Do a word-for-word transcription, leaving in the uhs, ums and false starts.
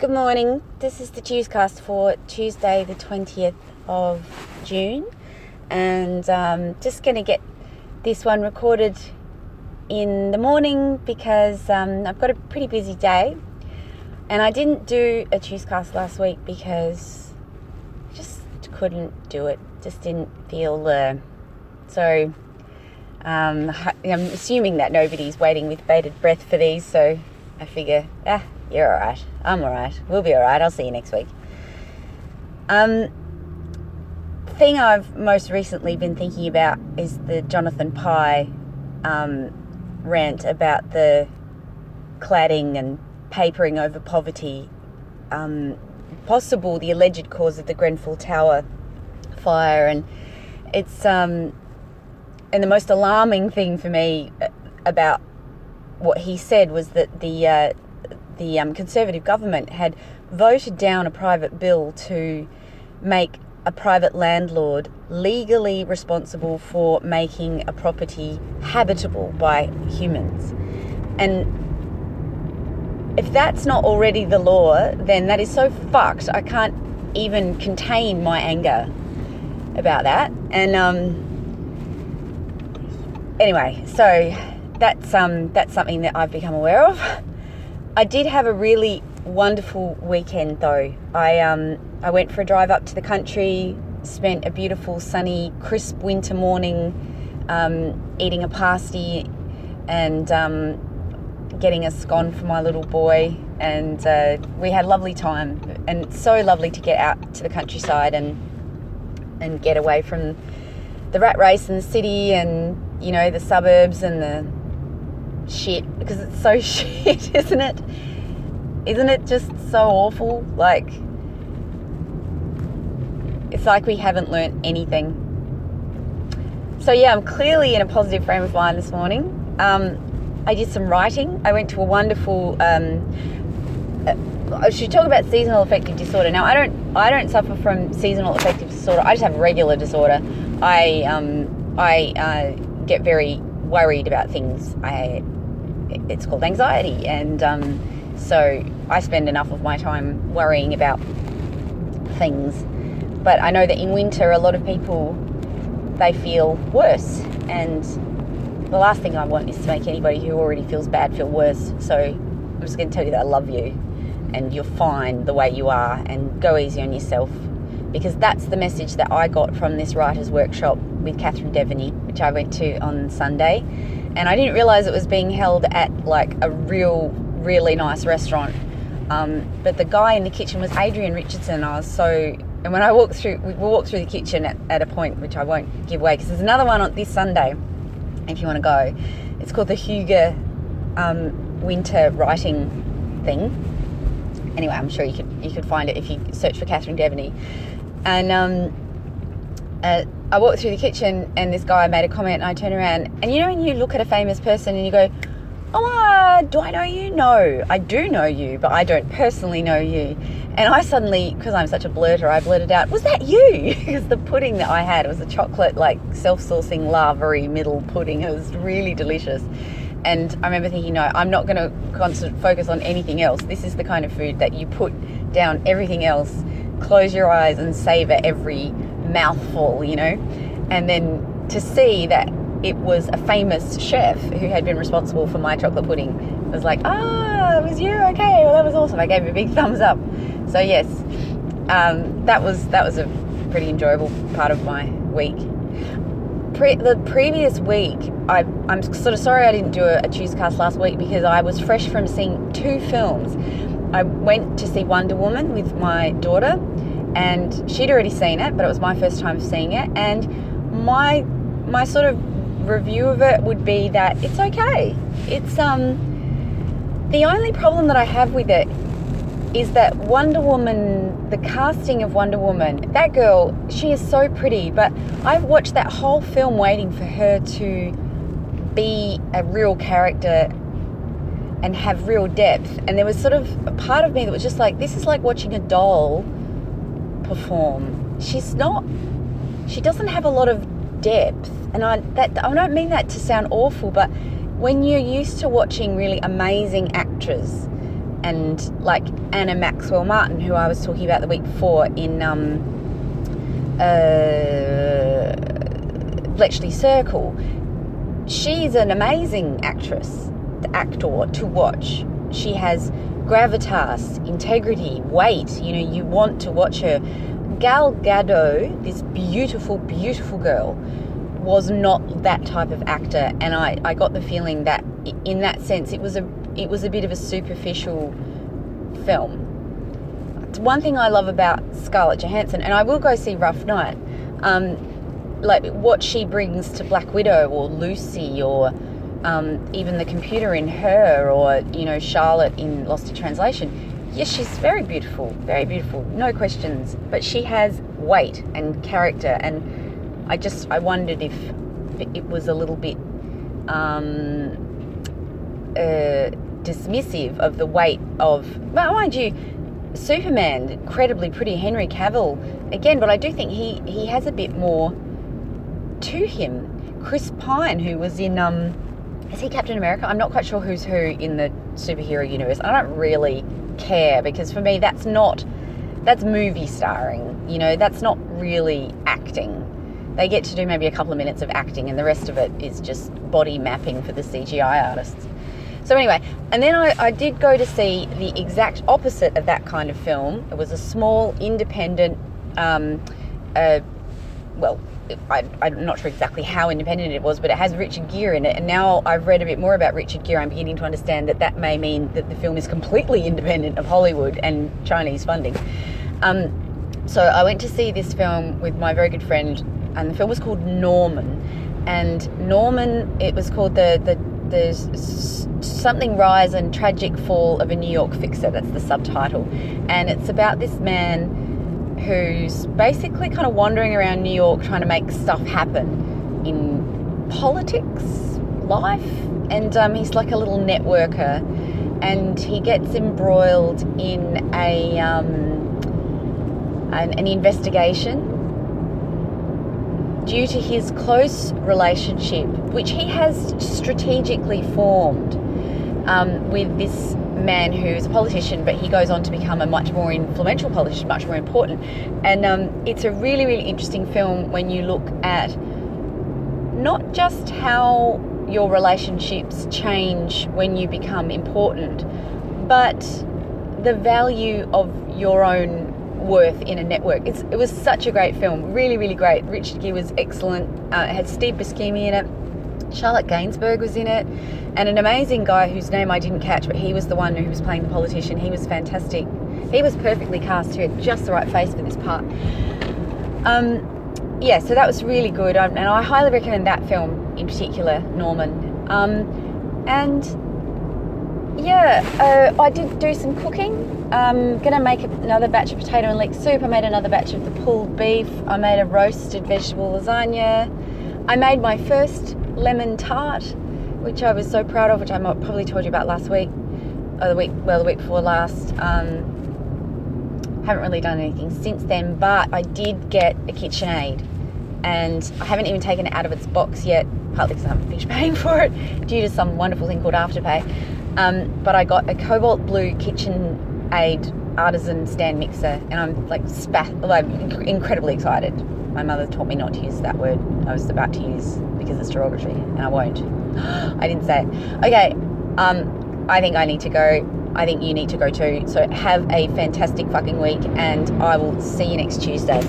Good morning. This is the newscast for Tuesday, the twentieth of June, and um, just going to get this one recorded in the morning because um, I've got a pretty busy day, and I didn't do a newscast last week because I just couldn't do it. Just didn't feel the so. Um, I'm assuming that nobody's waiting with bated breath for these, so I figure, ah, you're alright, I'm alright, we'll be alright, I'll see you next week. Um, the thing I've most recently been thinking about is the Jonathan Pye um, rant about the cladding and papering over poverty, um, possible, the alleged cause of the Grenfell Tower fire, and it's... Um, And the most alarming thing for me about what he said was that the uh, the um, Conservative government had voted down a private bill to make a private landlord legally responsible for making a property habitable by humans. And if that's not already the law, then that is so fucked. I can't even contain my anger about that. And... um Anyway, so that's um, that's something that I've become aware of. I did have a really wonderful weekend, though. I um, I went for a drive up to the country, spent a beautiful, sunny, crisp winter morning um, eating a pasty and um, getting a scone for my little boy. And uh, we had a lovely time. And it's so lovely to get out to the countryside and and get away from the rat race in the city and... you know, the suburbs and the shit, because it's so shit, isn't it? Isn't it just so awful? Like, it's like we haven't learnt anything. So, yeah, I'm clearly in a positive frame of mind this morning. Um, I did some writing. I went to a wonderful... Um, I should talk about seasonal affective disorder. Now, I don't, I don't suffer from seasonal affective disorder. I just have regular disorder. I, um, I... Uh, get very worried about things. I it's called anxiety, and um, so I spend enough of my time worrying about things. But I know that in winter a lot of people, they feel worse, and the last thing I want is to make anybody who already feels bad feel worse. So I'm just going to tell you that I love you and you're fine the way you are, and go easy on yourself, because that's the message that I got from this writer's workshop with Catherine Deveny, which I went to on Sunday. And I didn't realise it was being held at, like, a real, really nice restaurant. Um, but the guy in the kitchen was Adrian Richardson. I was so... And when I walked through... We walked through the kitchen at, at a point, which I won't give away, because there's another one on this Sunday, if you want to go. It's called the Hygge um, Winter Writing thing. Anyway, I'm sure you could you could find it if you search for Catherine Deveny. And um, uh, I walked through the kitchen, and this guy made a comment, and I turned around. And you know when you look at a famous person and you go, oh, uh, do I know you? No, I do know you, but I don't personally know you. And I suddenly, because I'm such a blurter, I blurted out, was that you? Because the pudding that I had was a chocolate, like, self-sourcing, lava-y middle pudding. It was really delicious. And I remember thinking, no, I'm not going to focus on anything else. This is the kind of food that you put down everything else, close your eyes and savour every mouthful, you know. And then to see that it was a famous chef who had been responsible for my chocolate pudding, it was like, ah, it was you, okay, well, that was awesome. I gave him a big thumbs up. So, yes, um, that was that was a pretty enjoyable part of my week. Pre- the previous week, I, I'm sort of sorry I didn't do a, a newscast last week, because I was fresh from seeing two films. I went to see Wonder Woman with my daughter, and she'd already seen it, but it was my first time seeing it. And my my sort of review of it would be that it's okay. It's um the only problem that I have with it is that Wonder Woman, the casting of Wonder Woman, that girl, she is so pretty, but I've watched that whole film waiting for her to be a real character and have real depth. And there was sort of a part of me that was just like, this is like watching a doll perform. She's not, she doesn't have a lot of depth. And I, that, I don't mean that to sound awful, but when you're used to watching really amazing actors and like Anna Maxwell Martin, who I was talking about the week before in um, uh, Fletchley Circle, she's an amazing actress, the actor to watch. She has gravitas, integrity, weight. You know, you want to watch her. Gal Gadot, this beautiful, beautiful girl, was not that type of actor, and I, I got the feeling that in that sense it was a it was a bit of a superficial film. It's one thing I love about Scarlett Johansson, and I will go see Rough Night, um, like what she brings to Black Widow or Lucy or um, even the computer in her, or you know Charlotte in Lost in Translation. Yes, she's very beautiful, very beautiful, no questions, but she has weight and character, and I just, I wondered if it was a little bit um, uh, dismissive of the weight of, well, mind you, Superman, incredibly pretty, Henry Cavill, again, but I do think he, he has a bit more to him. Chris Pine, who was in, um, is he Captain America? I'm not quite sure who's who in the superhero universe. I don't really care, because for me that's not that's movie starring, you know that's not really acting. They get to do maybe a couple of minutes of acting, and the rest of it is just body mapping for the C G I artists. So anyway, and then I, I did go to see the exact opposite of that kind of film. It was a small independent um, uh, well I, I'm not sure exactly how independent it was, but it has Richard Gere in it, and now I've read a bit more about Richard Gere, I'm beginning to understand that that may mean that the film is completely independent of Hollywood and Chinese funding. Um, so I went to see this film with my very good friend, and the film was called Norman, and Norman, it was called the, the, the something rise and tragic fall of a New York fixer, that's the subtitle, and it's about this man who's basically kind of wandering around New York trying to make stuff happen in politics, life, and um, he's like a little networker, and he gets embroiled in a um, an, an investigation due to his close relationship, which he has strategically formed um, with this man who's a politician, but he goes on to become a much more influential politician, much more important. And um, it's a really, really interesting film when you look at not just how your relationships change when you become important, but the value of your own worth in a network. It's, it was such a great film, really, really great. Richard Gere was excellent. Uh, it had Steve Buscemi in it. Charlotte Gainsbourg was in it, and an amazing guy whose name I didn't catch, but he was the one who was playing the politician. He was fantastic. He was perfectly cast. He had just the right face for this part. Um, yeah, so that was really good, um, and I highly recommend that film in particular, Norman. Um, and yeah, uh, I did do some cooking. I'm going to make another batch of potato and leek soup. I made another batch of the pulled beef. I made a roasted vegetable lasagna. I made my first lemon tart, which I was so proud of, which I probably told you about last week or the week well the week before last. um haven't really done anything since then, but I did get a KitchenAid, and I haven't even taken it out of its box yet, partly because I haven't finished paying for it due to some wonderful thing called Afterpay, um but I got a cobalt blue KitchenAid artisan stand mixer, and I'm like spat I'm incredibly excited. My mother taught me not to use that word I was about to use because it's derogatory, and I won't. I didn't say it. Okay, um, I think I need to go. I think you need to go too. So have a fantastic fucking week, and I will see you next Tuesday.